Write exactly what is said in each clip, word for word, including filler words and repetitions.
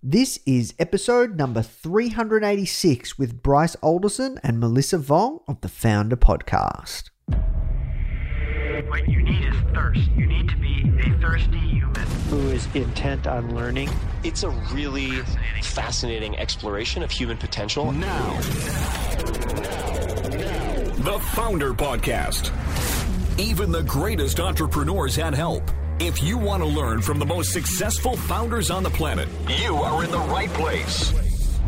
This is episode number three hundred eighty-six with Bryce Alderson and Melisa Vong of the Foundr Podcast. What you need is thirst. You need to be a thirsty human who is intent on learning. It's a really fascinating, fascinating exploration of human potential. Now, now, now, now. The Foundr Podcast. Even the greatest entrepreneurs had help. If you want to learn from the most successful founders on the planet, you are in the right place.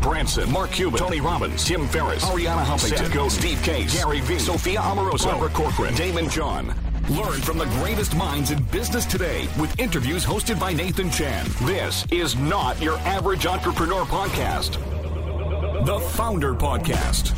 Branson, Mark Cuban, Tony Robbins, Tim Ferriss, Ariana Huffington, Seth Godin, Steve Case, Gary Vee, Sophia Amoroso, Barbara Corcoran, Damon John. Learn from the greatest minds in business today with interviews hosted by Nathan Chan. This is not your average entrepreneur podcast. The Foundr Podcast.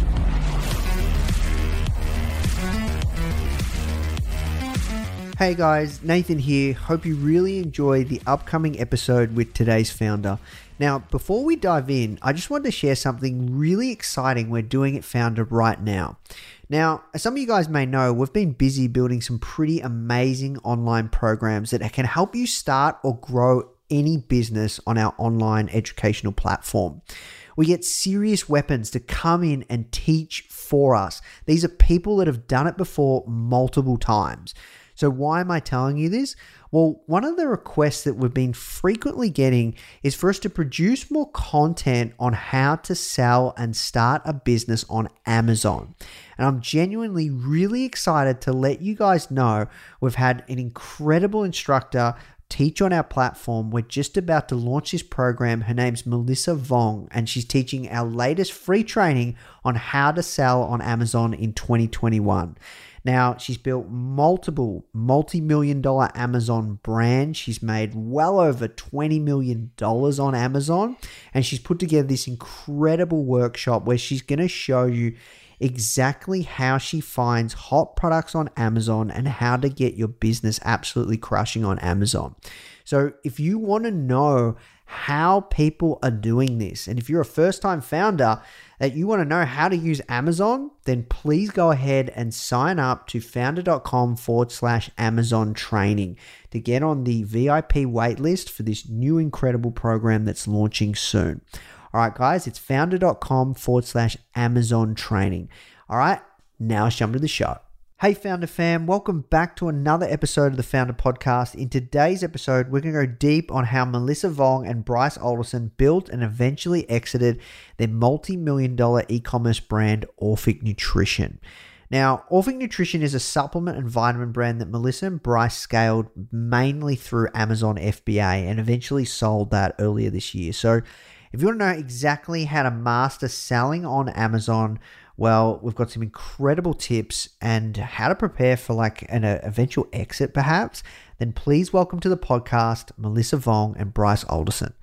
Hey guys, Nathan here. Hope you really enjoy the upcoming episode with today's Foundr. Now, before we dive in, I just wanted to share something really exciting we're doing at Foundr right now. Now, as some of you guys may know, we've been busy building some pretty amazing online programs that can help you start or grow any business on our online educational platform. We get serious weapons to come in and teach for us. These are people that have done it before multiple times. So why am I telling you this? Well, one of the requests that we've been frequently getting is for us to produce more content on how to sell and start a business on Amazon. And I'm genuinely really excited to let you guys know we've had an incredible instructor teach on our platform. We're just about to launch this program. Her name's Melisa Vong, and she's teaching our latest free training on how to sell on Amazon in twenty twenty-one. Now, she's built multiple multi-million dollar Amazon brands. She's made well over twenty million dollars on Amazon, and she's put together this incredible workshop where she's going to show you exactly how she finds hot products on Amazon and how to get your business absolutely crushing on Amazon. So if you want to know how people are doing this, and if you're a first-time founder that you want to know how to use Amazon, then please go ahead and sign up to foundr dot com forward slash Amazon training to get on the V I P waitlist for this new incredible program that's launching soon. All right, guys, it's foundr dot com forward slash Amazon training. All right, now let's jump to the show. Hey, Foundr fam, welcome back to another episode of the Foundr Podcast. In today's episode, we're going to go deep on how Melisa Vong and Bryce Alderson built and eventually exited their multi-million dollar e-commerce brand, Orphic Nutrition. Now, Orphic Nutrition is a supplement and vitamin brand that Melisa and Bryce scaled mainly through Amazon F B A and eventually sold that earlier this year. So if you want to know exactly how to master selling on Amazon, well, we've got some incredible tips and how to prepare for like an uh, eventual exit perhaps, then please welcome to the podcast, Melisa Vong and Bryce Alderson.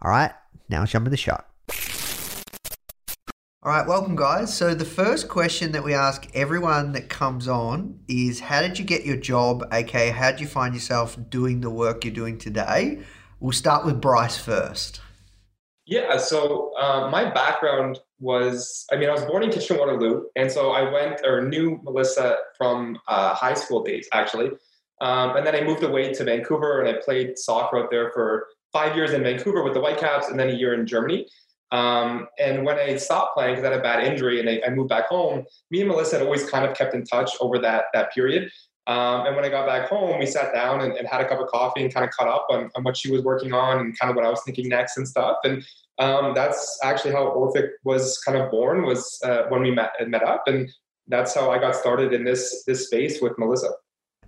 All right, now let's jump into the show. All right, welcome guys. So the first question that we ask everyone that comes on is, how did you get your job, aka how did you find yourself doing the work you're doing today? We'll start with Bryce first. Yeah, so uh, my background was, I mean, I was born in Kitchener-Waterloo, and so I went or knew Melisa from uh, high school days, actually. Um, and then I moved away to Vancouver, and I played soccer out there for five years in Vancouver with the Whitecaps, and then a year in Germany. Um, and when I stopped playing because I had a bad injury, and I, I moved back home, me and Melisa had always kind of kept in touch over that that period. Um, and when I got back home, we sat down and, and had a cup of coffee and kind of caught up on, on what she was working on and kind of what I was thinking next and stuff. And um, that's actually how Orphic was kind of born, was uh, when we met, met up. And that's how I got started in this this space with Melisa.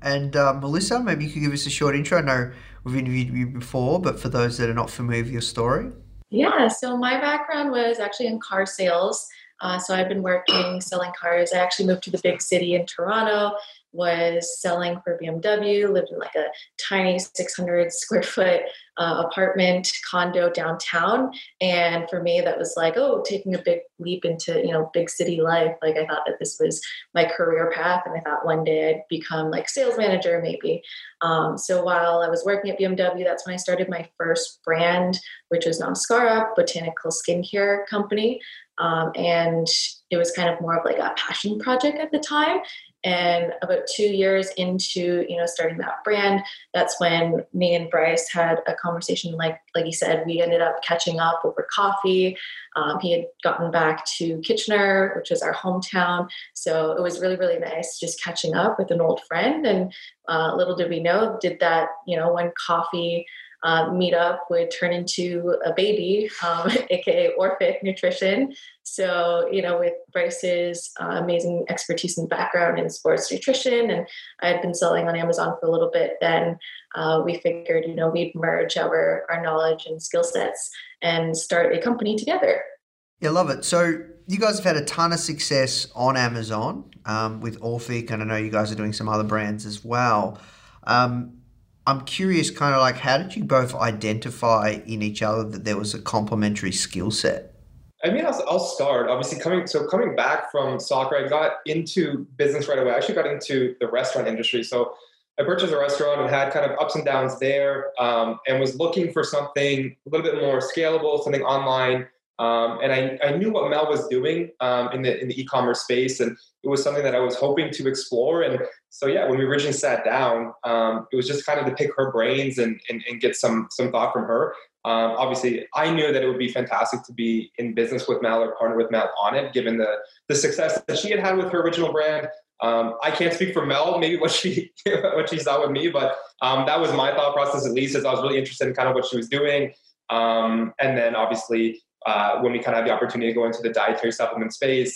And uh, Melisa, maybe you could give us a short intro. I know we've interviewed you before, but for those that are not familiar with your story. Yeah, so my background was actually in car sales. Uh, so I've been working selling cars. I actually moved to the big city in Toronto, was selling for B M W, lived in like a tiny six hundred square foot uh, apartment condo downtown. And for me, that was like, oh, taking a big leap into, you know, big city life. Like I thought that this was my career path. And I thought one day I'd become like sales manager, maybe. Um, so while I was working at B M W, that's when I started my first brand, which was Namskara, botanical skincare company. Um, and it was kind of more of like a passion project at the time. And about two years into, you know, starting that brand, that's when me and Bryce had a conversation. Like, like he said, we ended up catching up over coffee. Um, he had gotten back to Kitchener, which was our hometown. So it was really, really nice just catching up with an old friend. And uh, little did we know, did that, you know, one coffee Uh, meetup would turn into a baby, um, aka Orphic Nutrition. So, you know, with Bryce's uh, amazing expertise and background in sports nutrition, and I had been selling on Amazon for a little bit, then uh, we figured, you know, we'd merge our, our knowledge and skill sets and start a company together. Yeah, love it. So you guys have had a ton of success on Amazon um, with Orphic, and I know you guys are doing some other brands as well. Um, I'm curious, kind of like, how did you both identify in each other that there was a complementary skill set? I mean, I'll, I'll start. Obviously, coming so coming back from soccer, I got into business right away. I actually got into the restaurant industry. So I purchased a restaurant and had kind of ups and downs there, um, and was looking for something a little bit more scalable, something online. Um, and I, I knew what Mel was doing um, in the in the e-commerce space, and it was something that I was hoping to explore. And so, yeah, when we originally sat down, um, it was just kind of to pick her brains and and, and get some some thought from her. Um, obviously, I knew that it would be fantastic to be in business with Mel or partner with Mel on it, given the the success that she had had with her original brand. Um, I can't speak for Mel, maybe what she what she saw with me, but um, that was my thought process, at least, as I was really interested in kind of what she was doing. Um, and then, obviously, Uh, when we kind of had the opportunity to go into the dietary supplement space,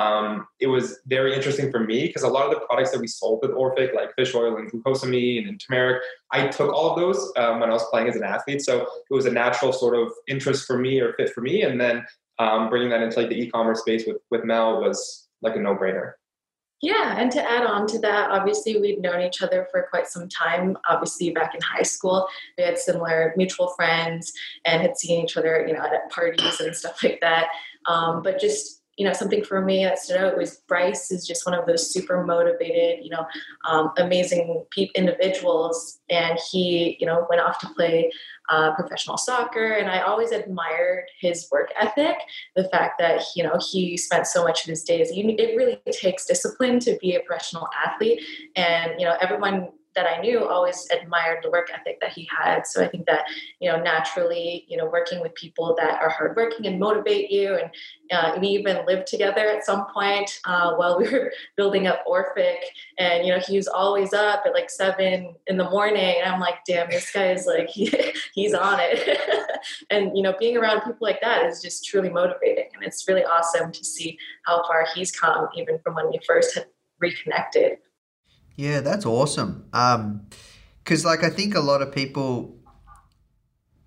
um, it was very interesting for me because a lot of the products that we sold with Orphic, like fish oil and glucosamine and turmeric, I took all of those um, when I was playing as an athlete. So it was a natural sort of interest for me or fit for me. And then um, bringing that into like the e-commerce space with, with Mel was like a no-brainer. Yeah. And to add on to that, obviously we'd known each other for quite some time. Obviously back in high school, we had similar mutual friends and had seen each other, you know, at parties and stuff like that. Um, but just, you know, something for me that stood out was Bryce is just one of those super motivated, you know, um, amazing pe- individuals. And he, you know, went off to play uh, professional soccer. And I always admired his work ethic. The fact that, you know, he spent so much of his days, you, it really takes discipline to be a professional athlete. And, you know, everyone that I knew always admired the work ethic that he had. So I think that, you know, naturally, you know, working with people that are hardworking and motivate you, and uh, we even lived together at some point uh, while we were building up Orphic, and, you know, he was always up at like seven in the morning, and I'm like, damn, this guy is like, he, he's on it. And, you know, being around people like that is just truly motivating. And it's really awesome to see how far he's come, even from when we first had reconnected. Yeah, that's awesome. Um, 'cause like I think a lot of people,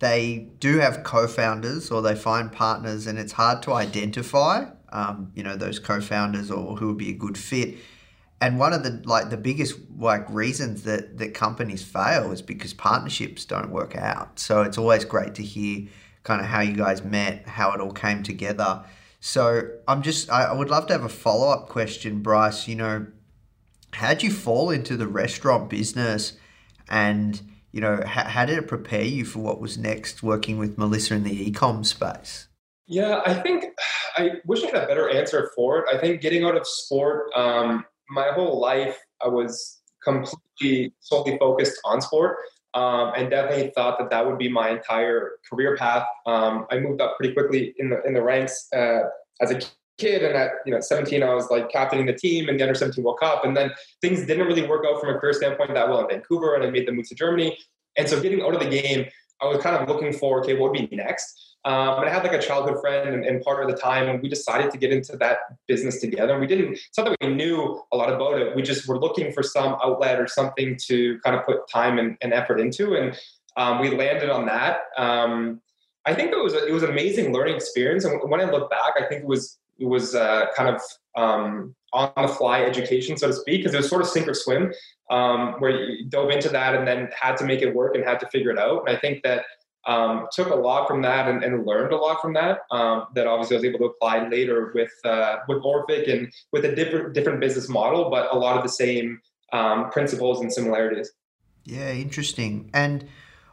they do have co-founders or they find partners, and it's hard to identify, um, you know, those co-founders or who would be a good fit. And one of the like the biggest like reasons that, that companies fail is because partnerships don't work out. So it's always great to hear kind of how you guys met, how it all came together. So I'm just I, I would love to have a follow-up question, Bryce. You know, how'd you fall into the restaurant business, and, you know, how, how did it prepare you for what was next working with Melisa in the e-com space? Yeah, I think I wish I had a better answer for it. I think getting out of sport, um, my whole life, I was completely solely focused on sport, um, and definitely thought that that would be my entire career path. Um, I moved up pretty quickly in the, in the ranks uh, as a kid, and at, you know, seventeen, I was like captaining the team in the under seventeen World Cup, and then things didn't really work out from a career standpoint that well in Vancouver, and I made the move to Germany. And so getting out of the game, I was kind of looking for, okay, what would be next? Um, and I had like a childhood friend and, and partner at the time, and we decided to get into that business together. And we didn't, it's not that we knew a lot about it, we just were looking for some outlet or something to kind of put time and, and effort into, and um, we landed on that. Um, I think it was a, it was an amazing learning experience, and when I look back, I think it was It was uh, kind of um, on the fly education, so to speak, because it was sort of sink or swim, um, where you dove into that and then had to make it work and had to figure it out. And I think that um, took a lot from that and, and learned a lot from that, um, that obviously I was able to apply later with, uh, with Orphic and with a different, different business model, but a lot of the same um, principles and similarities. Yeah. Interesting. And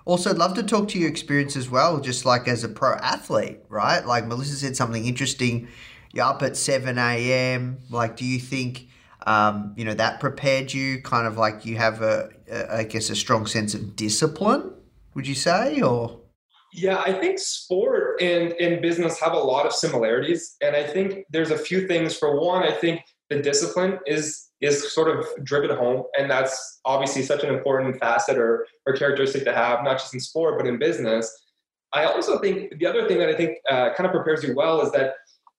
also, I'd love to talk to your experience as well, just like as a pro athlete, right? Like Melissa said something interesting. You're up at seven a.m. Like, do you think, um, you know, that prepared you kind of like you have a, a, I guess, a strong sense of discipline, would you say, or? Yeah, I think sport and, and business have a lot of similarities. And I think there's a few things. For one, I think the discipline is is sort of driven home. And that's obviously such an important facet or, or characteristic to have, not just in sport, but in business. I also think the other thing that I think uh, kind of prepares you well is that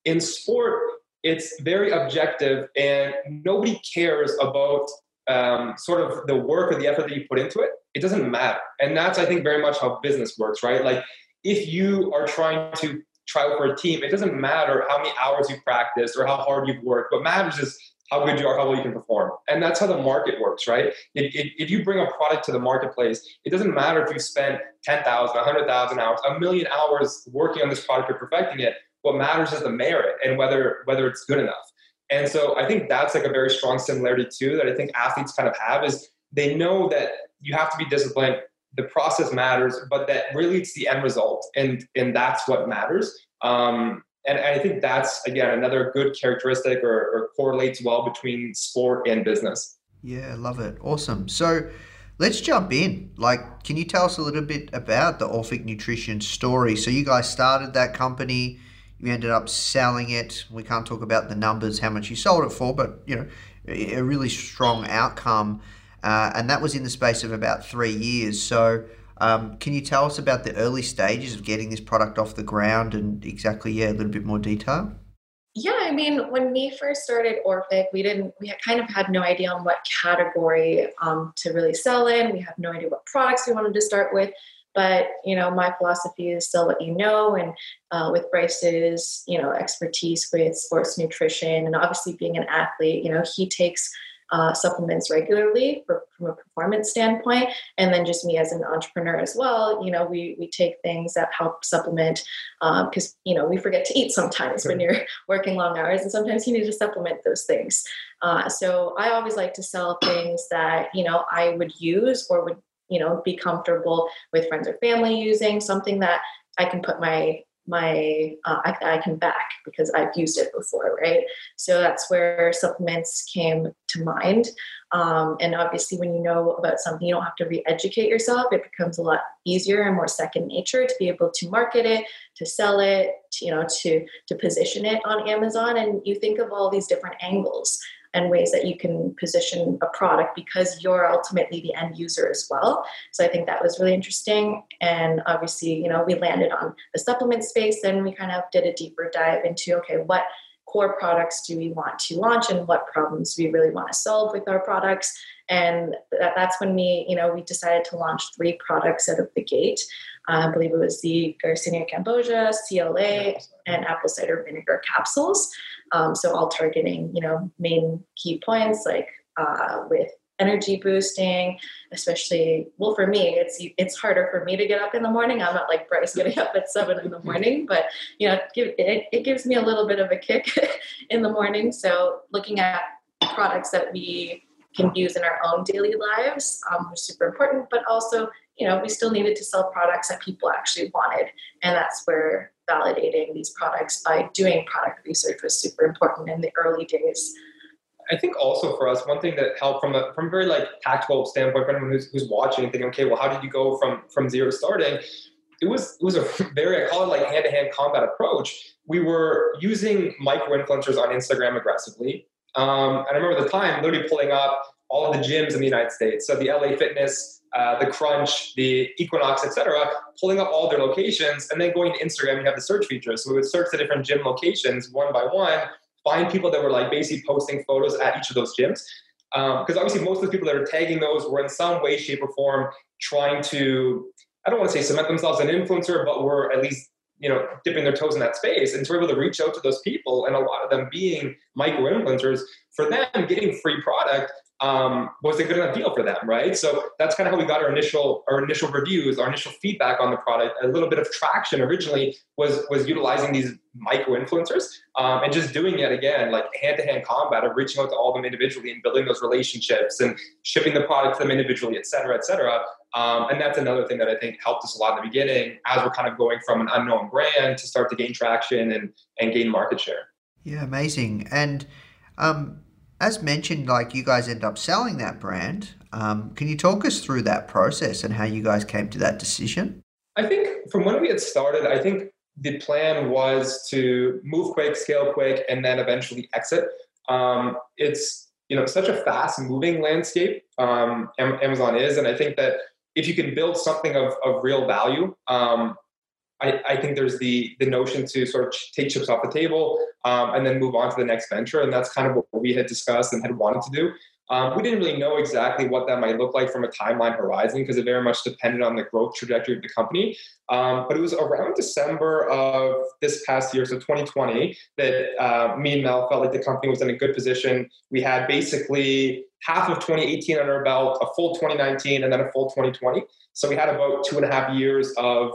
in sport, it's very objective and nobody cares about um, sort of the work or the effort that you put into it. It doesn't matter. And that's, I think, very much how business works, right? Like if you are trying to try out for a team, it doesn't matter how many hours you practice or how hard you've worked. What matters is how good you are, how well you can perform. And that's how the market works, right? If, if, if you bring a product to the marketplace, it doesn't matter if you spent ten thousand, one hundred thousand hours, a million hours working on this product or perfecting it. What matters is the merit and whether whether it's good enough. And so I think that's like a very strong similarity too that I think athletes kind of have is they know that you have to be disciplined, the process matters, but that really it's the end result. And, and that's what matters. Um, and, and I think that's, again, another good characteristic or, or correlates well between sport and business. Yeah, I love it. Awesome. So let's jump in. Like, can you tell us a little bit about the Orphic Nutrition story? So you guys started that company. You ended up selling it. We can't talk about the numbers, how much you sold it for, but, you know, a really strong outcome. Uh, and that was in the space of about three years. So um, can you tell us about the early stages of getting this product off the ground and exactly, yeah, a little bit more detail? Yeah, I mean, when we first started Orphic, we didn't, we kind of had no idea on what category um, to really sell in. We had no idea what products we wanted to start with. But, you know, my philosophy is sell what you know. And uh, with Bryce's, you know, expertise with sports nutrition and obviously being an athlete, you know, he takes uh, supplements regularly for, from a performance standpoint. And then just me as an entrepreneur as well, you know, we we take things that help supplement because, um, you know, we forget to eat sometimes when you're working long hours. And sometimes you need to supplement those things. Uh, so I always like to sell things that, you know, I would use or would, you know, be comfortable with friends or family using, something that I can put my, my, uh, I, I can back because I've used it before. Right. So that's where supplements came to mind. Um, and obviously when you know about something, you don't have to re-educate yourself. It becomes a lot easier and more second nature to be able to market it, to sell it, to, you know, to, to position it on Amazon. And you think of all these different angles and ways that you can position a product because you're ultimately the end user as well. So I think that was really interesting. And obviously, you know, we landed on the supplement space. Then we kind of did a deeper dive into, okay, what core products do we want to launch and what problems we really want to solve with our products. And that, that's when we, you know, we decided to launch three products out of the gate. Uh, I believe it was the Garcinia Cambogia, C L A, and apple cider vinegar capsules. Um, so all targeting, you know, main key points like uh, with energy boosting, especially, well, for me, it's, it's harder for me to get up in the morning. I'm not like Bryce getting up at seven in the morning, but you know, it, it gives me a little bit of a kick in the morning. So looking at products that we can use in our own daily lives um, was super important, but also, you know, we still needed to sell products that people actually wanted. And that's where validating these products by doing product research was super important in the early days. I think also for us, one thing that helped from a from a very like tactical standpoint, for anyone who's, who's watching and thinking, okay, well, how did you go from, from zero to starting? It was, it was a very, I call it like hand-to-hand combat approach. We were using micro-influencers on Instagram aggressively. Um, and I remember the time literally pulling up all of the gyms in the United States. So the L A Fitness, Uh, the Crunch, the Equinox, et cetera, pulling up all their locations and then going to Instagram, you have the search feature. So we would search the different gym locations one by one, find people that were like basically posting photos at each of those gyms. Because um, obviously most of the people that are tagging those were in some way, shape or form trying to, I don't want to say cement themselves an influencer, but were at least you know, dipping their toes in that space. And so we're able to reach out to those people, and a lot of them being micro-influencers, for them getting free product um, was a good enough deal for them, right? So that's kind of how we got our initial our initial reviews, our initial feedback on the product. A little bit of traction originally was was utilizing these micro-influencers um, and just doing it again, like hand-to-hand combat of reaching out to all of them individually and building those relationships and shipping the product to them individually, et cetera, et cetera. Um, and that's another thing that I think helped us a lot in the beginning as we're kind of going from an unknown brand to start to gain traction and, and gain market share. Yeah, amazing. And um, as mentioned, like you guys end up selling that brand. Um, can you talk us through that process and how you guys came to that decision? I think from when we had started, I think the plan was to move quick, scale quick, and then eventually exit. Um, it's, you know, such a fast moving landscape. Um, Amazon is. And I think that if you can build something of, of real value, um, I, I think there's the the notion to sort of take chips off the table um, and then move on to the next venture. And that's kind of what we had discussed and had wanted to do. Um, we didn't really know exactly what that might look like from a timeline horizon, because it very much depended on the growth trajectory of the company. Um, but it was around December of this past year, so twenty twenty, that uh, me and Mel felt like the company was in a good position. We had basically half of twenty eighteen under our belt, a full twenty nineteen, and then a full twenty twenty. So we had about two and a half years of,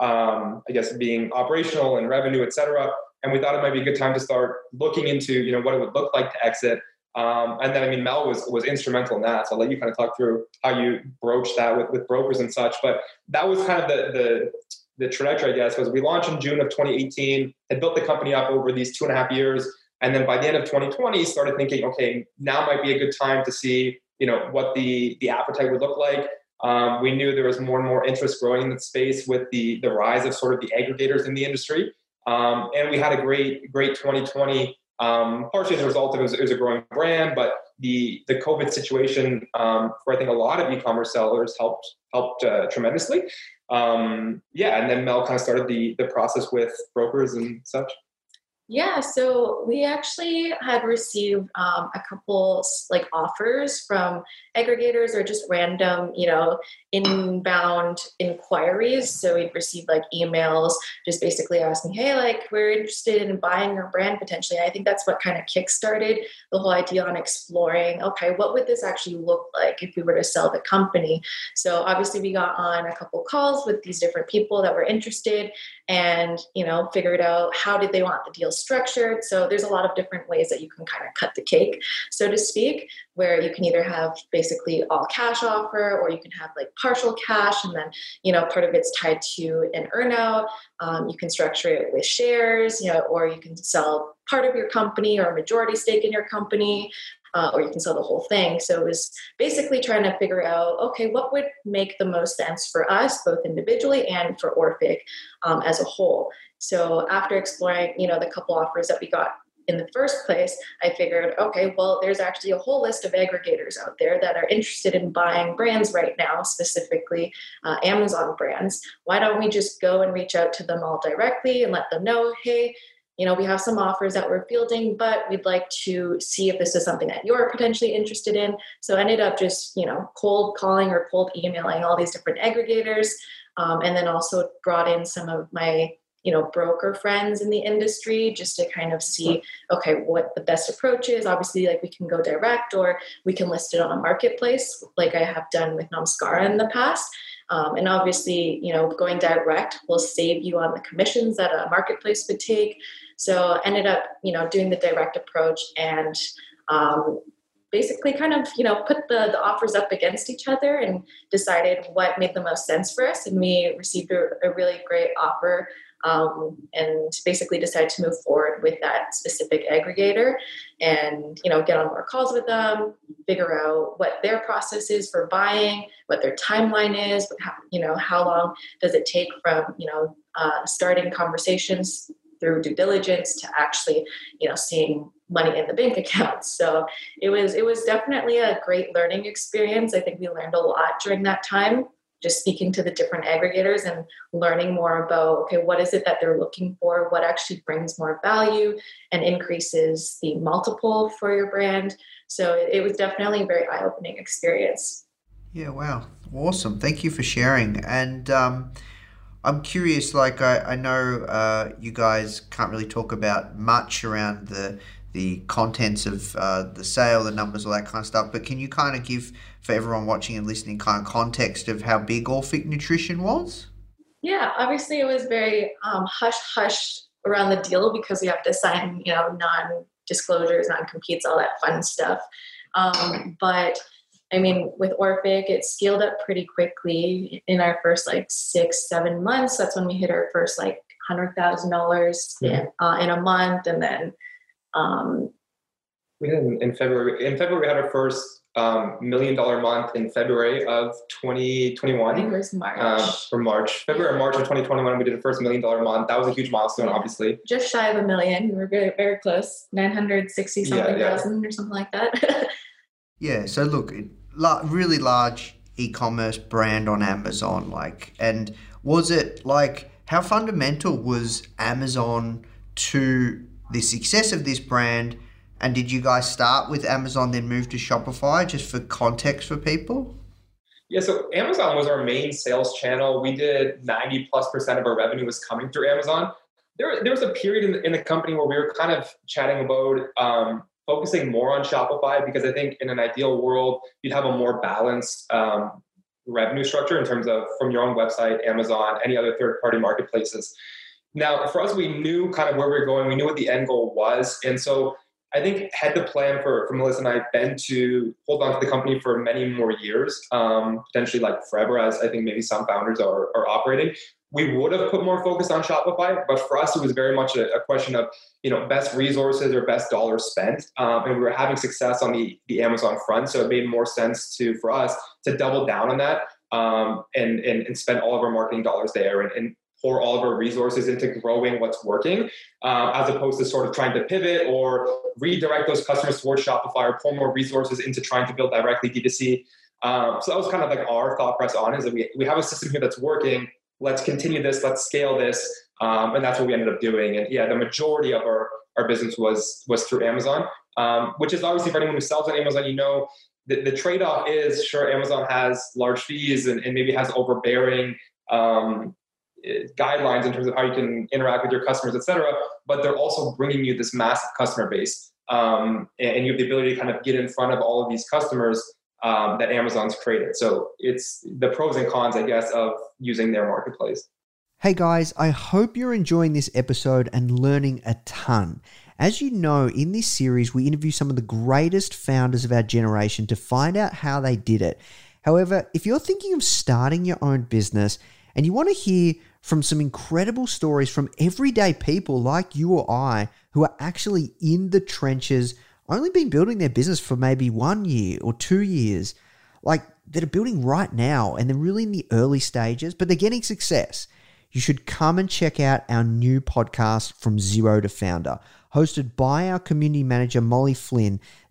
um, I guess, being operational and revenue, et cetera. And we thought it might be a good time to start looking into, you know, what it would look like to exit. Um, and then, I mean, Mel was, was instrumental in that. So I'll let you kind of talk through how you broached that with, with brokers and such. But that was kind of the, the, the trajectory, I guess, was we launched in June of twenty eighteen, had built the company up over these two and a half years. And then by the end of twenty twenty, started thinking, okay, now might be a good time to see, you know, what the, the appetite would look like. Um, we knew there was more and more interest growing in the space with the, the rise of sort of the aggregators in the industry. Um, and we had a great, great twenty twenty. Um, partially as a result of it was, it was a growing brand, but the the COVID situation um, for I think a lot of e-commerce sellers helped helped uh, tremendously. Um, yeah, and then Mel kind of started the the process with brokers and such. Yeah, so we actually had received um, a couple like offers from aggregators or just random, you know, inbound inquiries. So we'd received like emails just basically asking, hey, like we're interested in buying your brand potentially. And I think that's what kind of kickstarted the whole idea on exploring, okay, what would this actually look like if we were to sell the company? So obviously we got on a couple calls with these different people that were interested and, you know, figured out how did they want the deal structured. So there's a lot of different ways that you can kind of cut the cake, so to speak, where you can either have basically all cash offer, or you can have like partial cash. And then, you know, part of it's tied to an earnout. Um, you can structure it with shares, you know, or you can sell part of your company or a majority stake in your company, uh, or you can sell the whole thing. So it was basically trying to figure out, okay, what would make the most sense for us, both individually and for Orphic um, as a whole. So after exploring, you know, the couple offers that we got in the first place, I figured, okay, well, there's actually a whole list of aggregators out there that are interested in buying brands right now, specifically uh, Amazon brands. Why don't we just go and reach out to them all directly and let them know, hey, you know, we have some offers that we're fielding, but we'd like to see if this is something that you're potentially interested in. So I ended up just, you know, cold calling or cold emailing all these different aggregators. Um, and then also brought in some of my, you know, broker friends in the industry just to kind of see, okay, what the best approach is. Obviously, like we can go direct or we can list it on a marketplace like I have done with Namskara in the past. Um, and obviously, you know, going direct will save you on the commissions that a marketplace would take. So ended up, you know, doing the direct approach and um, basically kind of, you know, put the, the offers up against each other and decided what made the most sense for us. And we received a, a really great offer Um, and basically decided to move forward with that specific aggregator and, you know, get on more calls with them, figure out what their process is for buying, what their timeline is, how, you know, how long does it take from, you know, uh, starting conversations through due diligence to actually, you know, seeing money in the bank account. So it was, it was definitely a great learning experience. I think we learned a lot during that time, just speaking to the different aggregators and learning more about, okay, what is it that they're looking for? What actually brings more value and increases the multiple for your brand? So it was definitely a very eye-opening experience. Yeah, wow. Awesome. Thank you for sharing. And um, I'm curious, like I, I know uh, you guys can't really talk about much around the the contents of uh, the sale, the numbers, all that kind of stuff, but can you kind of give, for everyone watching and listening, kind of context of how big Orphic Nutrition was? Yeah, obviously it was very um, hush-hush around the deal because we have to sign, you know, non-disclosures, non-competes, all that fun stuff. Um, but I mean, with Orphic, it scaled up pretty quickly in our first like six, seven months. That's when we hit our first like one hundred thousand dollars yeah. uh, in a month. And then um, we didn't in February. In February, we had our first um, million dollar month in February of twenty twenty-one. I think it was March. Uh, or March. February or March of twenty twenty-one, we did the first million dollar month. That was a huge milestone, yeah. obviously. Just shy of a million. We were very, very close, nine hundred sixty something yeah, yeah. thousand or something like that. Yeah, so look, really large e-commerce brand on Amazon, like, and was it like, how fundamental was Amazon to the success of this brand? And did you guys start with Amazon, then move to Shopify, just for context for people? Yeah, so Amazon was our main sales channel. We did ninety plus percent of our revenue was coming through Amazon. There, there was a period in the, in the company where we were kind of chatting about, um, focusing more on Shopify, because I think in an ideal world, you'd have a more balanced um, revenue structure in terms of from your own website, Amazon, any other third-party marketplaces. Now, for us, we knew kind of where we were going. We knew what the end goal was. And so I think had the plan for, for Melissa and I been to hold on to the company for many more years, um, potentially like forever, as I think maybe some founders are, are operating, we would have put more focus on Shopify, but for us, it was very much a, a question of, you know, best resources or best dollars spent. Um, and we were having success on the, the Amazon front. So it made more sense to, for us to double down on that um, and, and, and spend all of our marketing dollars there and, and pour all of our resources into growing what's working, uh, as opposed to sort of trying to pivot or redirect those customers towards Shopify or pour more resources into trying to build directly D two C. Um, so that was kind of like our thought process on is that we, we have a system here that's working. Let's continue this, let's scale this. Um, and that's what we ended up doing. And yeah, the majority of our, our business was was through Amazon, um, which is obviously for anyone who sells on Amazon, you know, the, the trade-off is sure, Amazon has large fees and, and maybe has overbearing um, guidelines in terms of how you can interact with your customers, et cetera. But they're also bringing you this massive customer base. Um, and, and you have the ability to kind of get in front of all of these customers Um, that Amazon's created. So it's the pros and cons, I guess, of using their marketplace. Hey guys, I hope you're enjoying this episode and learning a ton. As you know, in this series, we interview some of the greatest founders of our generation to find out how they did it. However, if you're thinking of starting your own business and you want to hear from some incredible stories from everyday people like you or I who are actually in the trenches, only been building their business for maybe one year or two years, like that are building right now and they're really in the early stages, but they're getting success. You should come and check out our new podcast, From Zero to Foundr, hosted by our community manager, Molly Flynn.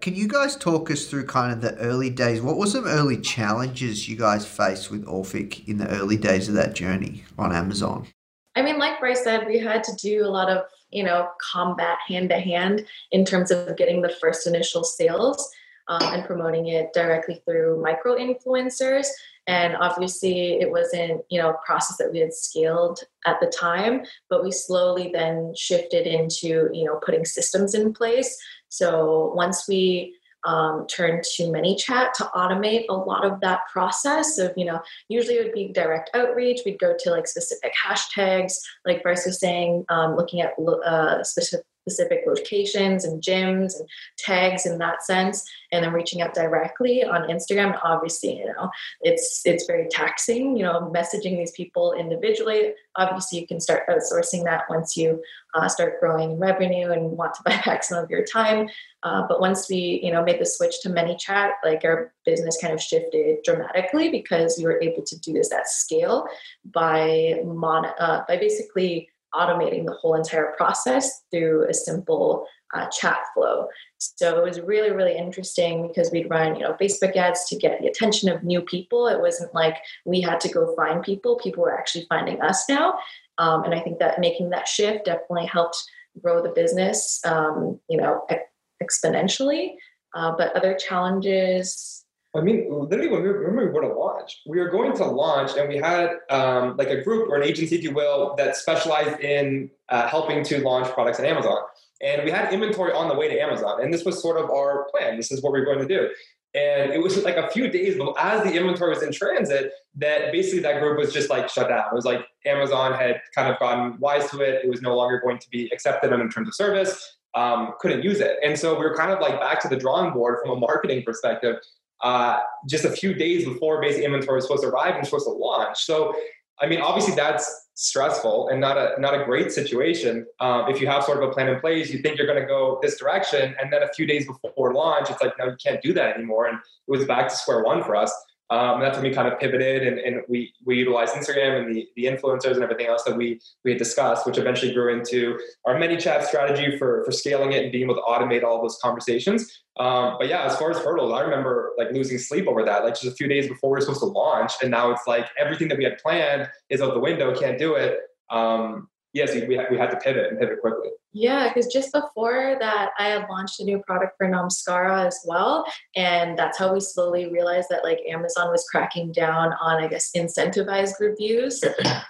Can you guys talk us through kind of the early days? What were some early challenges you guys faced with Orphic in the early days of that journey on Amazon? I mean, like Bryce said, we had to do a lot of, you know, combat hand-to-hand in terms of getting the first initial sales. Um, and promoting it directly through micro influencers. And obviously it wasn't, you know, a process that we had scaled at the time, but we slowly then shifted into, you know, putting systems in place. So once we um, turned to ManyChat to automate a lot of that process of, you know, usually it would be direct outreach. We'd go to like specific hashtags, like Bryce was saying, um, looking at uh, specific specific locations and gyms and tags in that sense, and then reaching out directly on Instagram. Obviously, you know, it's it's very taxing, you know, messaging these people individually. Obviously, you can start outsourcing that once you uh, start growing in revenue and want to buy back some of your time. Uh, but once we, you know, made the switch to ManyChat, like our business kind of shifted dramatically because we were able to do this at scale by mon- uh, by basically automating the whole entire process through a simple uh, chat flow. So it was really, really interesting because we'd run, you know, Facebook ads to get the attention of new people. It wasn't like we had to go find people. People were actually finding us now. Um, and I think that making that shift definitely helped grow the business, um, you know, ex- exponentially. Uh, but other challenges. I mean, literally when we were, when we were to launch, we were going to launch and we had um, like a group or an agency, if you will, that specialized in uh, helping to launch products on Amazon. And we had inventory on the way to Amazon. And this was sort of our plan. This is what we were going to do. And it was like a few days as the inventory was in transit that basically that group was just like shut down. It was like Amazon had kind of gotten wise to it. It was no longer going to be accepted under terms of service, um, couldn't use it. And so we were kind of like back to the drawing board from a marketing perspective, uh, just a few days before basic inventory was supposed to arrive and supposed to launch. So, I mean, obviously that's stressful and not a not a great situation. Um, if you have sort of a plan in place, you think you're going to go this direction, and then a few days before launch, it's like, no, you can't do that anymore. And it was back to square one for us. Um, and that's when we kind of pivoted, and, and we we utilized Instagram and the, the influencers and everything else that we we had discussed, which eventually grew into our ManyChat strategy for for scaling it and being able to automate all those conversations. Um, but yeah, as far as hurdles, I remember like losing sleep over that, like just a few days before we were supposed to launch, and now it's like everything that we had planned is out the window, can't do it. Um, yes, yeah, so we we had to pivot and pivot quickly. Yeah, because just before that, I had launched a new product for Namskara as well. And that's how we slowly realized that like Amazon was cracking down on, I guess, incentivized reviews.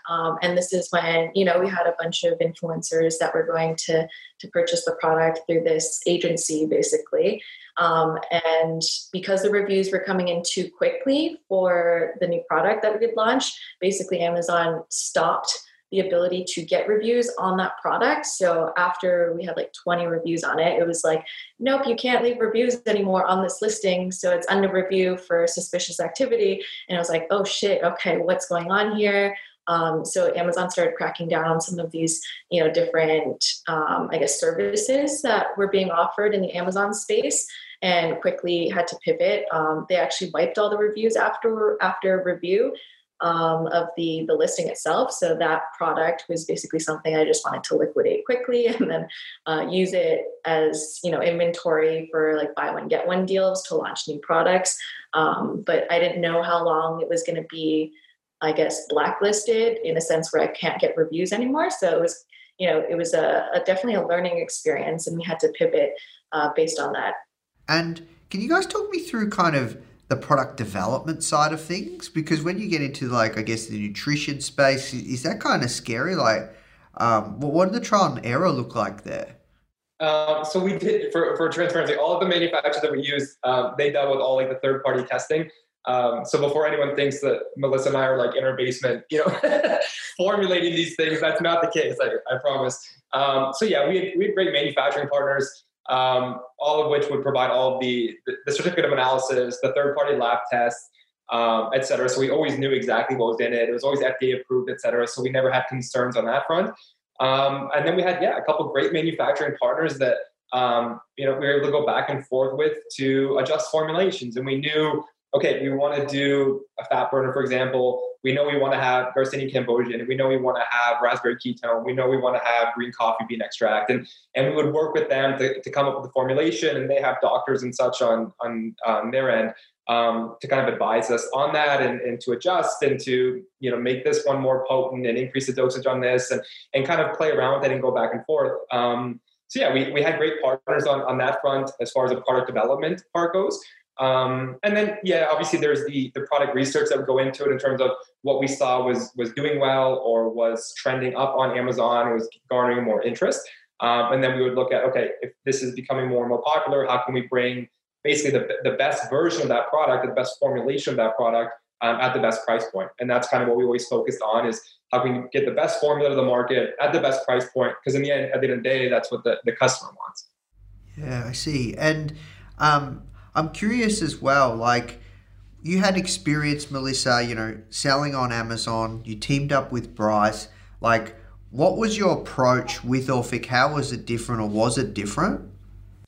Um, and this is when, you know, we had a bunch of influencers that were going to, to purchase the product through this agency, basically. Um, and because the reviews were coming in too quickly for the new product that we had launched, basically Amazon stopped the ability to get reviews on that product. So after we had like twenty reviews on it, it was like, nope, you can't leave reviews anymore on this listing. So it's under review for suspicious activity. And I was like, oh shit, okay, what's going on here? Um, so Amazon started cracking down on some of these, you know, different, um, I guess, services that were being offered in the Amazon space, and quickly had to pivot. Um, they actually wiped all the reviews after after review. Um, of the, the listing itself. So that product was basically something I just wanted to liquidate quickly and then uh, use it as, you know, inventory for like buy one, get one deals to launch new products. Um, but I didn't know how long it was going to be, I guess, blacklisted in a sense where I can't get reviews anymore. So it was, you know, it was a, a definitely a learning experience, and we had to pivot uh, based on that. And can you guys talk me through kind of the product development side of things? Because when you get into like, I guess, the nutrition space, is that kind of scary? Like, um, what did the trial and error look like there? Um, so we did, for, for transparency, all of the manufacturers that we use, um, they dealt with all like the third party testing. Um, so before anyone thinks that Melissa and I are like in our basement, you know, formulating these things, that's not the case, I, I promise. Um, so yeah, we had, we had great manufacturing partners. Um, all of which would provide all the, the certificate of analysis, the third-party lab tests, um, et cetera. So we always knew exactly what was in it. It was always F D A approved, et cetera. So we never had concerns on that front. Um, and then we had, yeah, a couple of great manufacturing partners that, um, you know, we were able to go back and forth with to adjust formulations. And we knew, okay, we want to do a fat burner, for example. We know we want to have Garcinia Cambodian. We know we want to have raspberry ketone. We know we want to have green coffee bean extract. And and we would work with them to, to come up with a formulation, and they have doctors and such on, on, on their end um, to kind of advise us on that and, and to adjust and to, you know, make this one more potent and increase the dosage on this and, and kind of play around with it and go back and forth. Um, so yeah, we, we had great partners on, on that front as far as the product development part goes. Um, and then, yeah, obviously there's the, the product research that would go into it in terms of what we saw was, was doing well or was trending up on Amazon, was garnering more interest. Um, and then we would look at, okay, if this is becoming more and more popular, how can we bring basically the, the best version of that product, the best formulation of that product um, at the best price point. And that's kind of what we always focused on is how can we get the best formula to the market at the best price point? Because in the end, at the end of the day, that's what the, the customer wants. Yeah, I see. And, um, I'm curious as well, like you had experience, Melissa, you know, selling on Amazon, you teamed up with Bryce. Like, what was your approach with Orphic? How was it different, or was it different?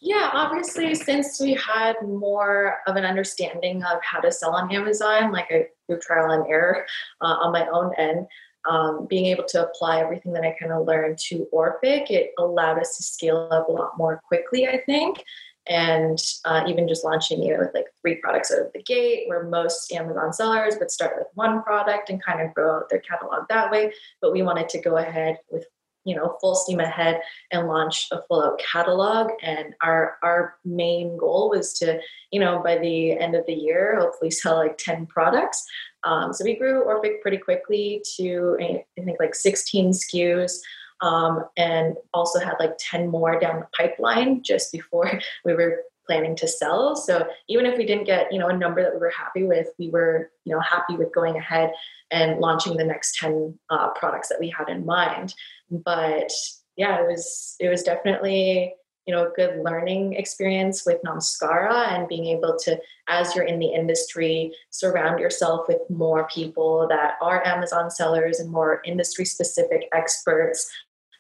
Yeah, obviously, since we had more of an understanding of how to sell on Amazon, like I do trial and error uh, on my own end, um, being able to apply everything that I kind of learned to Orphic, it allowed us to scale up a lot more quickly, I think. And uh, even just launching, you know, with like three products out of the gate, where most Amazon sellers would start with one product and kind of grow out their catalog that way. But we wanted to go ahead with, you know, full steam ahead and launch a full out catalog. And our our main goal was to, you know, by the end of the year, hopefully sell like ten products. Um, so we grew Orphic pretty quickly to, I think, like sixteen S K Us. Um, and also had like ten more down the pipeline just before we were planning to sell. So even if we didn't get, you know, a number that we were happy with, we were, you know, happy with going ahead and launching the next ten uh, products that we had in mind. But yeah, it was, it was definitely, you know, a good learning experience with Namskara, and being able to, as you're in the industry, surround yourself with more people that are Amazon sellers and more industry specific experts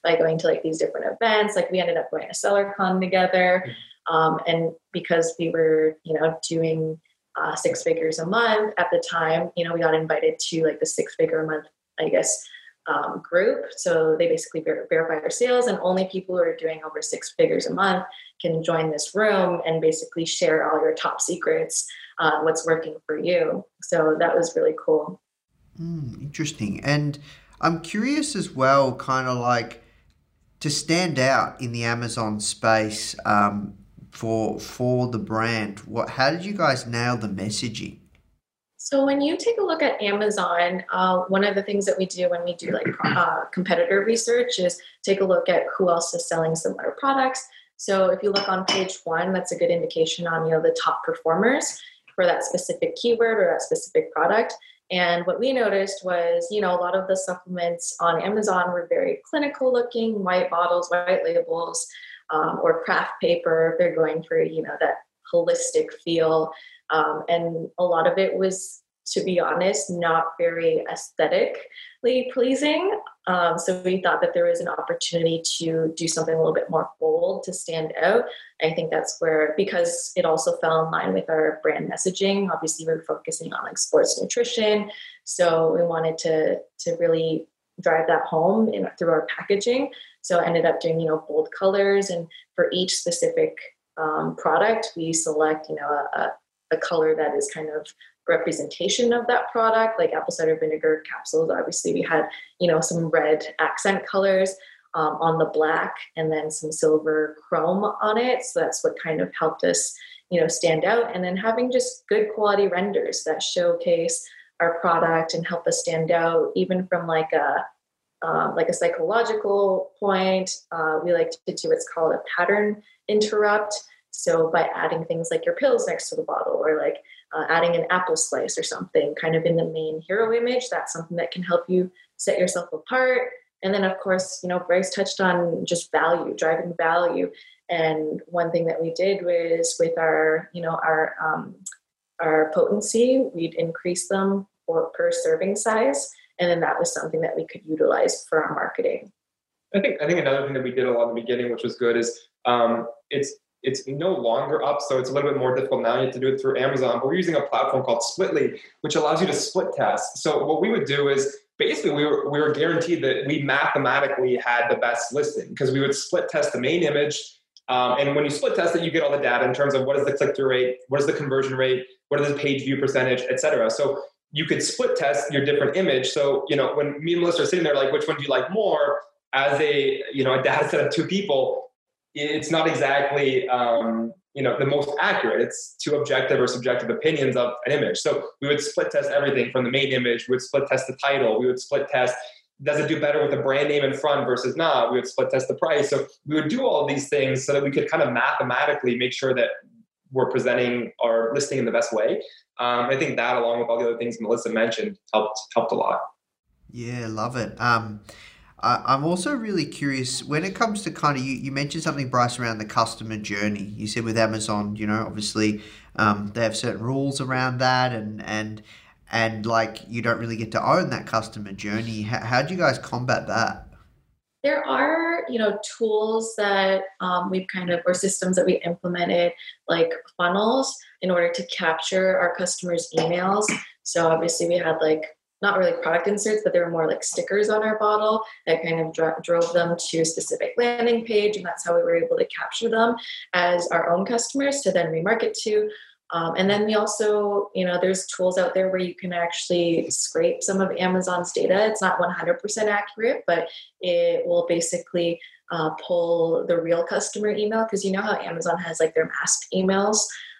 by going to like these different events. Like we ended up going to SellerCon together. Um, and because we were, you know, doing uh, six figures a month at the time, you know, we got invited to like the six figure a month, I guess, Um, group. So they basically ver- verify our sales, and only people who are doing over six figures a month can join this room and basically share all your top secrets, uh, what's working for you. So that was really cool. Mm, interesting. And I'm curious as well, kind of like to stand out in the Amazon space um, for, for the brand. What, how did you guys nail the messaging? So when you take a look at Amazon, uh, one of the things that we do when we do like uh, competitor research is take a look at who else is selling similar products. So if you look on page one, that's a good indication on, you know, the top performers for that specific keyword or that specific product. And what we noticed was, you know, a lot of the supplements on Amazon were very clinical looking, white bottles, white labels, um, or craft paper. They're going for, you know, that holistic feel. Um, and a lot of it was, to be honest, not very aesthetically pleasing. Um, so we thought that there was an opportunity to do something a little bit more bold to stand out. I think that's where, because it also fell in line with our brand messaging. Obviously, we're focusing on like sports nutrition. So we wanted to, to really drive that home in, through our packaging. So I ended up doing, you know, bold colors. And for each specific um, product, we select, you know, a, a a color that is kind of representation of that product, like apple cider vinegar capsules. Obviously we had, you know, some red accent colors um, on the black, and then some silver chrome on it. So that's what kind of helped us, you know, stand out. And then having just good quality renders that showcase our product and help us stand out, even from like a, um, like a psychological point. Uh, we like to do what's called a pattern interrupt. So by adding things like your pills next to the bottle, or like uh, adding an apple slice or something kind of in the main hero image, that's something that can help you set yourself apart. And then, of course, you know, Bryce touched on just value, driving value. And one thing that we did was with our, you know, our um, our potency, we'd increase them for, per serving size. And then that was something that we could utilize for our marketing. I think I think another thing that we did a lot in the beginning, which was good, is um, it's, It's no longer up, so it's a little bit more difficult now. You have to do it through Amazon, but we're using a platform called Splitly, which allows you to split test. So what we would do is basically we were, we were guaranteed that we mathematically had the best listing, because we would split test the main image. Um, and when you split test it, you get all the data in terms of what is the click-through rate, what is the conversion rate, what is the page view percentage, et cetera. So you could split test your different image. So, you know, when me and Melissa are sitting there like, which one do you like more, as a, you know, a data set of two people, it's not exactly, um, you know, the most accurate. It's two objective or subjective opinions of an image. So we would split test everything from the main image. We would split test the title. We would split test, does it do better with a brand name in front versus not? We would split test the price. So we would do all these things so that we could kind of mathematically make sure that we're presenting our listing in the best way. Um, I think that, along with all the other things Melissa mentioned, helped helped a lot. Yeah, love it. Um I'm also really curious when it comes to kind of, you, you mentioned something, Bryce, around the customer journey. You said with Amazon, you know, obviously um, they have certain rules around that, and and and like you don't really get to own that customer journey. How, how do you guys combat that? There are, you know, tools that um, we've kind of, or systems that we implemented, like funnels, in order to capture our customers' emails. So obviously we had like not really product inserts, but they were more like stickers on our bottle that kind of dro- drove them to a specific landing page. And that's how we were able to capture them as our own customers to then remarket to. Um, and then we also, you know, there's tools out there where you can actually scrape some of Amazon's data. It's not one hundred percent accurate, but it will basically uh, pull the real customer email, because you know how Amazon has like their masked emails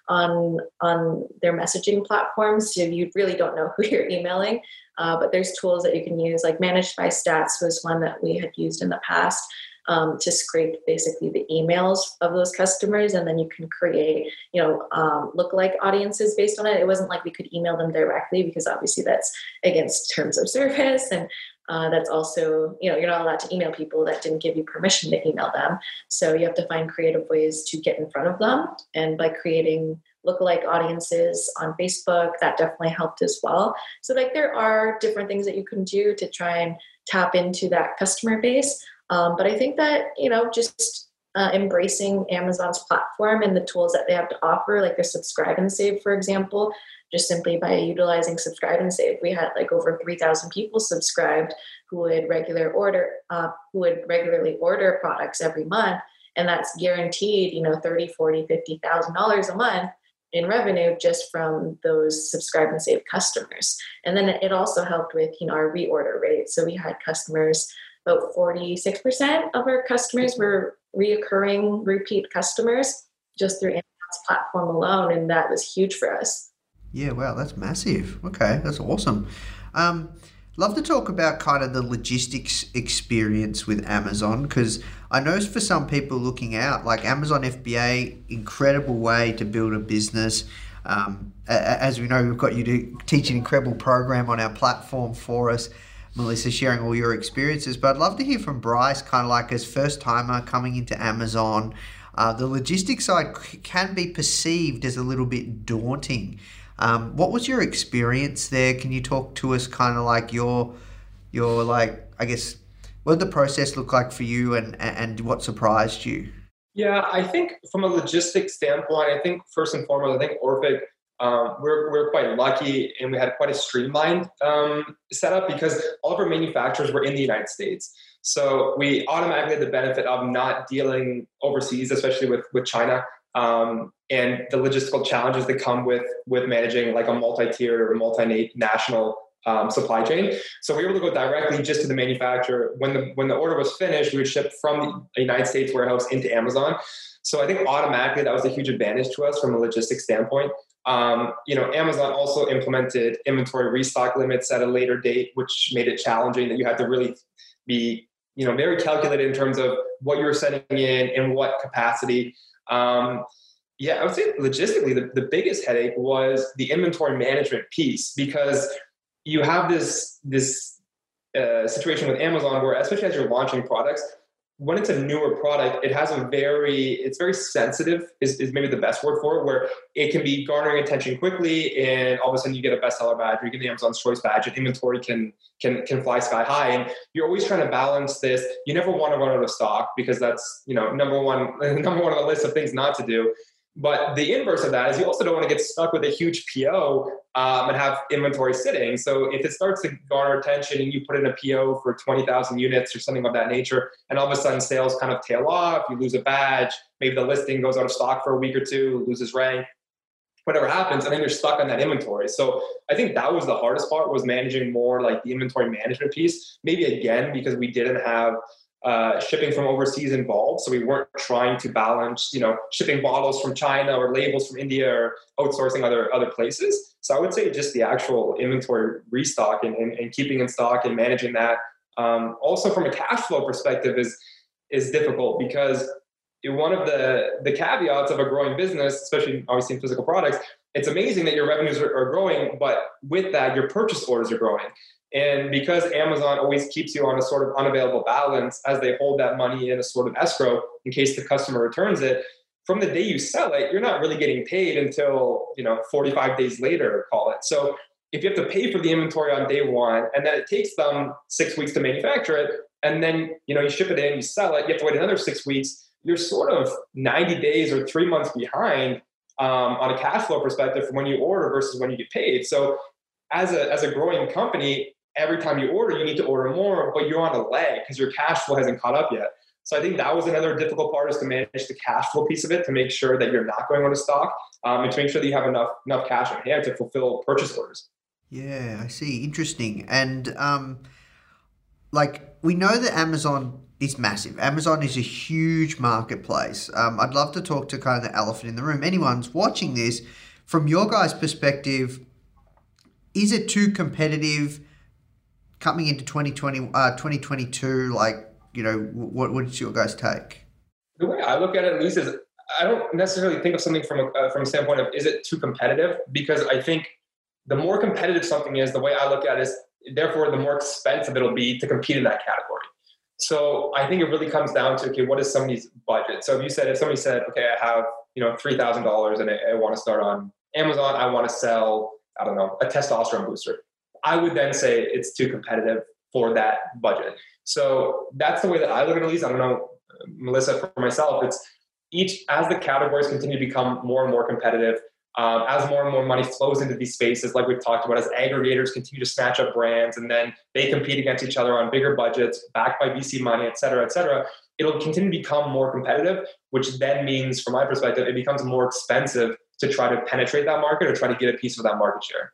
on on their messaging platforms, so you really don't know who you're emailing. Uh, but there's tools that you can use, like Managed by Stats was one that we had used in the past. Um, to scrape basically the emails of those customers, and then you can create, you know, um, lookalike audiences based on it. It wasn't like we could email them directly, because obviously that's against terms of service, and uh, that's also, you know, you're not allowed to email people that didn't give you permission to email them. So you have to find creative ways to get in front of them, and by creating lookalike audiences on Facebook, that definitely helped as well. So like there are different things that you can do to try and tap into that customer base. Um, but I think that, you know, just uh, embracing Amazon's platform and the tools that they have to offer, like their subscribe and save, for example, just simply by utilizing subscribe and save, we had like over three thousand people subscribed who would regular order, uh, who would regularly order products every month. And that's guaranteed, you know, thirty, forty, fifty thousand dollars a month in revenue just from those subscribe and save customers. And then it also helped with, you know, our reorder rate. So we had customers, about forty-six percent of our customers were reoccurring repeat customers just through Amazon's platform alone. And that was huge for us. Yeah. Wow. That's massive. Okay. That's awesome. Um, love to talk about kind of the logistics experience with Amazon, because I know for some people looking out, like Amazon F B A, incredible way to build a business. Um, as we know, we've got you to teach an incredible program on our platform for us, Melisa, sharing all your experiences, but I'd love to hear from Bryce, kind of like as first timer coming into Amazon. Uh, the logistics side can be perceived as a little bit daunting. Um, what was your experience there? Can you talk to us kind of like your, your like, I guess, what did the process look like for you, and, and what surprised you? Yeah, I think from a logistics standpoint, I think first and foremost, I think Orphic, Um, we're we're quite lucky, and we had quite a streamlined um, setup, because all of our manufacturers were in the United States. So we automatically had the benefit of not dealing overseas, especially with with China, um, and the logistical challenges that come with with managing like a multi-tier or multinational um, supply chain. So we were able to go directly just to the manufacturer. When the when the order was finished, we would ship from the United States warehouse into Amazon. So I think automatically that was a huge advantage to us from a logistics standpoint. Um, you know, Amazon also implemented inventory restock limits at a later date, which made it challenging, that you had to really be, you know, very calculated in terms of what you were sending in and what capacity. Um, yeah, I would say logistically, the, the biggest headache was the inventory management piece, because you have this, this uh, situation with Amazon where, especially as you're launching products, when it's a newer product, it has a very, it's very sensitive is, is maybe the best word for it, where it can be garnering attention quickly, and all of a sudden you get a bestseller badge, or you get the Amazon's Choice badge, and inventory can, can, can fly sky high. And you're always trying to balance this. You never want to run out of stock, because that's, you know, number one, number one on the list of things not to do. But the inverse of that is you also don't want to get stuck with a huge P O um, and have inventory sitting. So if it starts to garner attention and you put in a P O for twenty thousand units or something of that nature, and all of a sudden sales kind of tail off, you lose a badge, maybe the listing goes out of stock for a week or two, loses rank, whatever happens, and then you're stuck on that inventory. So I think that was the hardest part, was managing more like the inventory management piece. Maybe again, because we didn't have Uh, shipping from overseas involved. So we weren't trying to balance, you know, shipping bottles from China or labels from India or outsourcing other other places. So I would say just the actual inventory restock and, and, and keeping in stock and managing that. Um, also from a cash flow perspective is is difficult, because one of the, the caveats of a growing business, especially obviously in physical products, it's amazing that your revenues are, are growing, but with that, your purchase orders are growing. And because Amazon always keeps you on a sort of unavailable balance, as they hold that money in a sort of escrow in case the customer returns it, from the day you sell it, you're not really getting paid until, you know, forty-five days later, call it. So if you have to pay for the inventory on day one, and then it takes them six weeks to manufacture it, and then, you know, you ship it in, you sell it, you have to wait another six weeks, you're sort of ninety days or three months behind um, on a cash flow perspective from when you order versus when you get paid. So as a, as a growing company, every time you order, you need to order more, but you're on a lag because your cash flow hasn't caught up yet. So I think that was another difficult part, is to manage the cash flow piece of it, to make sure that you're not going out of stock, um, and to make sure that you have enough enough cash on hand to fulfill purchase orders. Yeah, I see. Interesting. And um, like, we know that Amazon is massive. Amazon is a huge marketplace. Um, I'd love to talk to kind of the elephant in the room. Anyone's watching this, from your guys' perspective, is it too competitive coming into twenty twenty, uh, twenty twenty-two? Like, you know, what what's your guys' take? The way I look at it, at least, is I don't necessarily think of something from a, uh, from a standpoint of, is it too competitive? Because I think the more competitive something is, the way I look at it is, therefore, the more expensive it'll be to compete in that category. So I think it really comes down to, okay, what is somebody's budget? So if you said, if somebody said, okay, I have, you know, three thousand dollars and I, I want to start on Amazon, I want to sell, I don't know, a testosterone booster. I would then say it's too competitive for that budget. So that's the way that I look at it, at least. I don't know, Melissa, for myself, it's each, as the categories continue to become more and more competitive, um, as more and more money flows into these spaces, like we've talked about, as aggregators continue to snatch up brands and then they compete against each other on bigger budgets, backed by V C money, et cetera, et cetera, it'll continue to become more competitive, which then means, from my perspective, it becomes more expensive to try to penetrate that market or try to get a piece of that market share.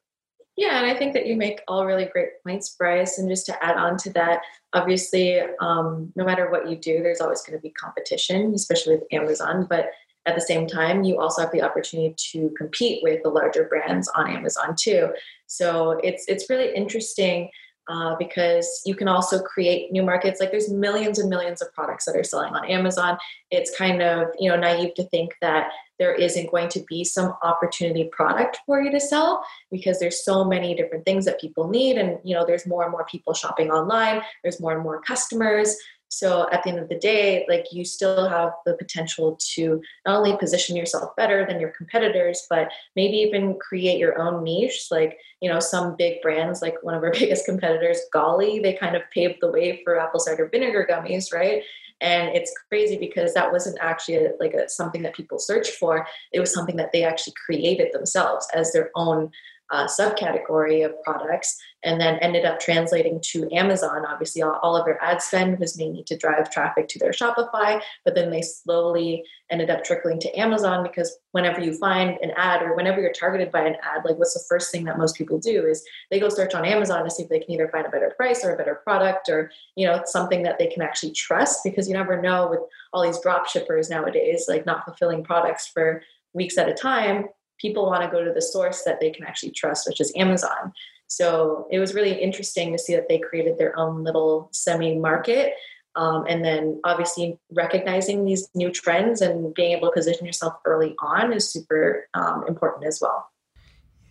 Yeah, and I think that you make all really great points, Bryce. And just to add on to that, obviously, um, no matter what you do, there's always going to be competition, especially with Amazon. But at the same time, you also have the opportunity to compete with the larger brands on Amazon too. So it's it's really interesting uh, because you can also create new markets. Like, there's millions and millions of products that are selling on Amazon. It's kind of, you know, naive to think that there isn't going to be some opportunity product for you to sell, because there's so many different things that people need. And, you know, there's more and more people shopping online. There's more and more customers. So at the end of the day, like, you still have the potential to not only position yourself better than your competitors, but maybe even create your own niche. Like, you know, some big brands, like one of our biggest competitors, Goli, they kind of paved the way for apple cider vinegar gummies, right? And it's crazy because that wasn't actually a, like a, something that people searched for. It was something that they actually created themselves as their own uh, subcategory of products, and then ended up translating to Amazon. Obviously, all, all of their ad spend was mainly to drive traffic to their Shopify, but then they slowly ended up trickling to Amazon, because whenever you find an ad or whenever you're targeted by an ad, like, what's the first thing that most people do is they go search on Amazon to see if they can either find a better price or a better product, or, you know, something that they can actually trust, because you never know with all these drop shippers nowadays, like, not fulfilling products for weeks at a time. People want to go to the source that they can actually trust, which is Amazon. So it was really interesting to see that they created their own little semi-market. Um, and then obviously recognizing these new trends and being able to position yourself early on is super um, important as well.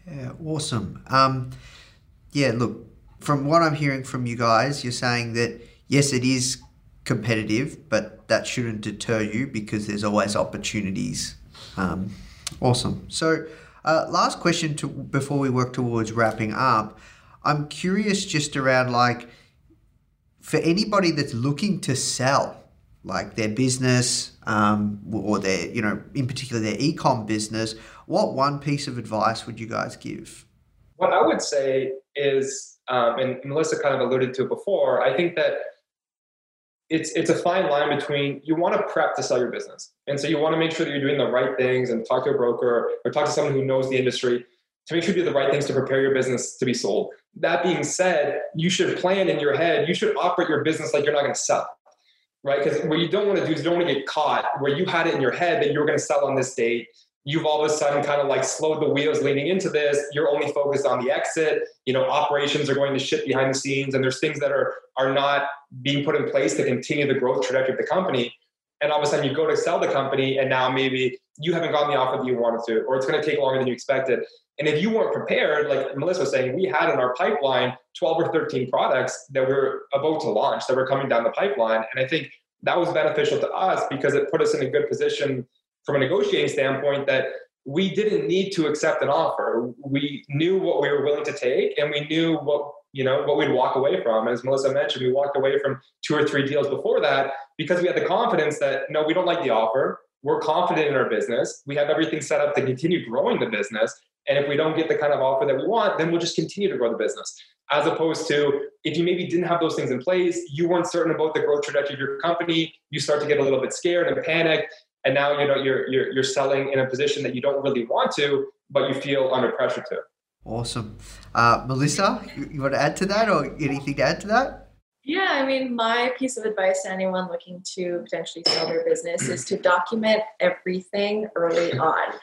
Yeah, awesome. Um, yeah, look, from what I'm hearing from you guys, you're saying that, yes, it is competitive, but that shouldn't deter you because there's always opportunities. Um Awesome. So uh, last question to, before we work towards wrapping up, I'm curious just around, like, for anybody that's looking to sell, like, their business um, or their, you know, in particular their e-com business, what one piece of advice would you guys give? What I would say is, um, and Melissa kind of alluded to it before, I think that It's it's a fine line between, you want to prep to sell your business. And so you want to make sure that you're doing the right things and talk to a broker or talk to someone who knows the industry to make sure you do the right things to prepare your business to be sold. That being said, you should plan in your head, you should operate your business like you're not going to sell, right? Because what you don't want to do is you don't want to get caught where you had it in your head that you were going to sell on this date. You've all of a sudden kind of like slowed the wheels leaning into this. You're only focused on the exit. You know, operations are going to shit behind the scenes, and there's things that are are not being put in place to continue the growth trajectory of the company. And all of a sudden you go to sell the company, and now maybe you haven't gotten the offer that you wanted to, or it's going to take longer than you expected. And if you weren't prepared, like Melissa was saying, we had in our pipeline twelve or thirteen products that were about to launch, that were coming down the pipeline. And I think that was beneficial to us because it put us in a good position from a negotiating standpoint that we didn't need to accept an offer. We knew what we were willing to take, and we knew what, you know, what we'd walk away from. As Melissa mentioned, we walked away from two or three deals before that because we had the confidence that, no, we don't like the offer. We're confident in our business. We have everything set up to continue growing the business. And if we don't get the kind of offer that we want, then we'll just continue to grow the business. As opposed to if you maybe didn't have those things in place, you weren't certain about the growth trajectory of your company, you start to get a little bit scared and panicked. And now, you know, you're, you're, you're selling in a position that you don't really want to, but you feel under pressure to. Awesome. Uh, Melisa, you, you want to add to that or anything to add to that? Yeah, I mean, my piece of advice to anyone looking to potentially sell their business is to document everything early on.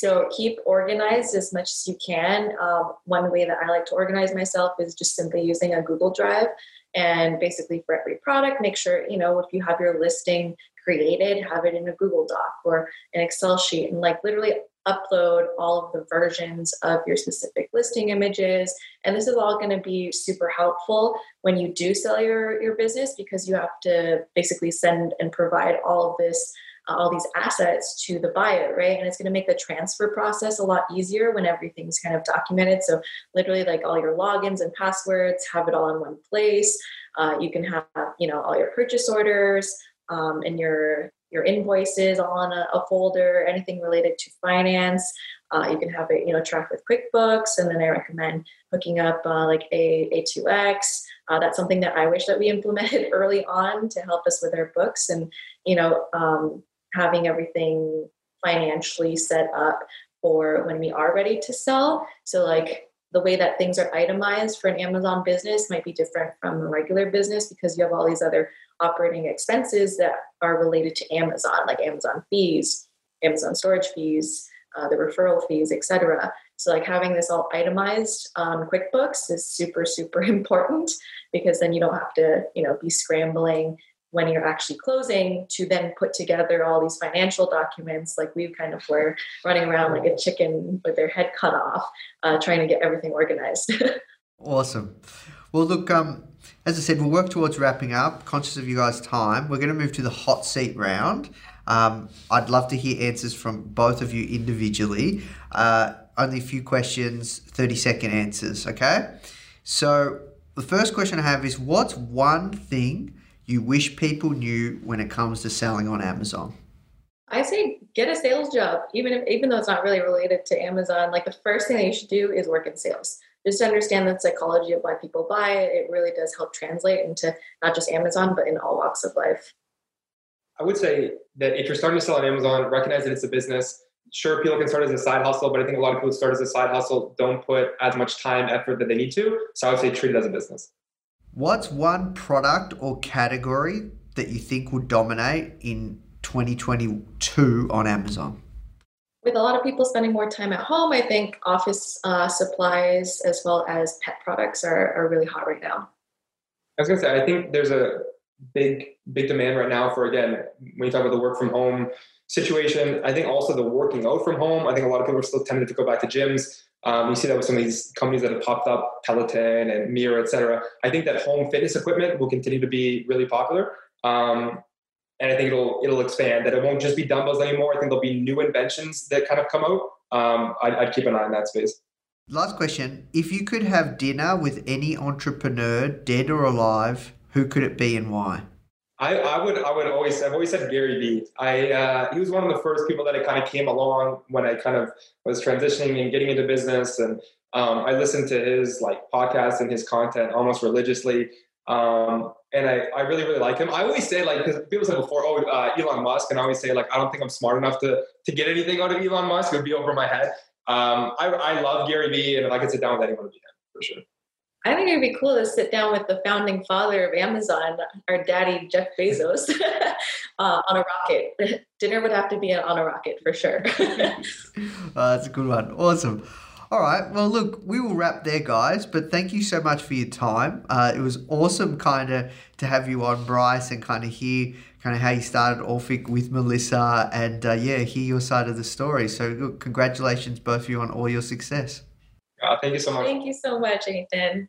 So keep organized as much as you can. Um, one way that I like to organize myself is just simply using a Google Drive, and basically for every product, make sure, you know, if you have your listing created, have it in a Google Doc or an Excel sheet, and like literally upload all of the versions of your specific listing images. And this is all going to be super helpful when you do sell your, your business, because you have to basically send and provide all of this, uh, all these assets to the buyer, right? And it's going to make the transfer process a lot easier when everything's kind of documented. So literally like all your logins and passwords, have it all in one place. Uh, you can have, you know, all your purchase orders, um, and your your invoices all on a, a folder, anything related to finance. Uh, you can have it, you know, tracked with QuickBooks. And then I recommend hooking up uh, like a, A2X. Uh, that's something that I wish that we implemented early on to help us with our books and, you know, um, having everything financially set up for when we are ready to sell. So like the way that things are itemized for an Amazon business might be different from a regular business, because you have all these other operating expenses that are related to Amazon, like Amazon fees, Amazon storage fees, uh, the referral fees, et cetera. So like having this all itemized on QuickBooks is super, super important, because then you don't have to, you know, be scrambling when you're actually closing to then put together all these financial documents. Like we kind of were running around like a chicken with their head cut off, uh, trying to get everything organized. Awesome. Well, look, um, as I said, we'll work towards wrapping up, conscious of you guys' time. We're going to move to the hot seat round. Um, I'd love to hear answers from both of you individually. Uh, only a few questions, thirty second answers. Okay. So the first question I have is, what's one thing you wish people knew when it comes to selling on Amazon? I say get a sales job, even if, even though it's not really related to Amazon. Like the first thing that you should do is work in sales. Just to understand the psychology of why people buy it, it really does help translate into not just Amazon, but in all walks of life. I would say that if you're starting to sell on Amazon, recognize that it's a business. Sure, people can start as a side hustle, but I think a lot of people who start as a side hustle don't put as much time, effort that they need to. So I would say treat it as a business. What's one product or category that you think will dominate in twenty twenty-two on Amazon? With a lot of people spending more time at home, I think office uh, supplies as well as pet products are, are really hot right now. I was going to say, I think there's a big, big demand right now for, again, when you talk about the work from home situation, I think also the working out from home. I think a lot of people are still tempted to go back to gyms. Um, you see that with some of these companies that have popped up, Peloton and Mirror, et cetera. I think that home fitness equipment will continue to be really popular. Um, And I think it'll it'll expand, that it won't just be dumbbells anymore. I think there'll be new inventions that kind of come out. Um, I'd, I'd keep an eye on that space. Last question. If you could have dinner with any entrepreneur, dead or alive, who could it be and why? I, I would I would always, I've always said Gary Vee. I, uh, he was one of the first people that I kind of came along when I kind of was transitioning and getting into business. And um, I listened to his like podcast and his content almost religiously. Um, and I, I really, really like him. I always say like, because people said before, oh, uh, Elon Musk. And I always say like, I don't think I'm smart enough to, to get anything out of Elon Musk. It would be over my head. Um, I, I love Gary Vee, and if I could sit down with anyone, it would be him for sure. I think it'd be cool to sit down with the founding father of Amazon, our daddy, Jeff Bezos, uh, on a rocket. Dinner would have to be on a rocket for sure. uh, that's a good one. Awesome. All right. Well, look, we will wrap there, guys, but thank you so much for your time. Uh, it was awesome kind of to have you on, Bryce, and kind of hear kind of how you started Orphic with Melisa, and, uh, yeah, hear your side of the story. So look, congratulations, both of you, on all your success. Uh, thank you so much. Thank you so much, Nathan.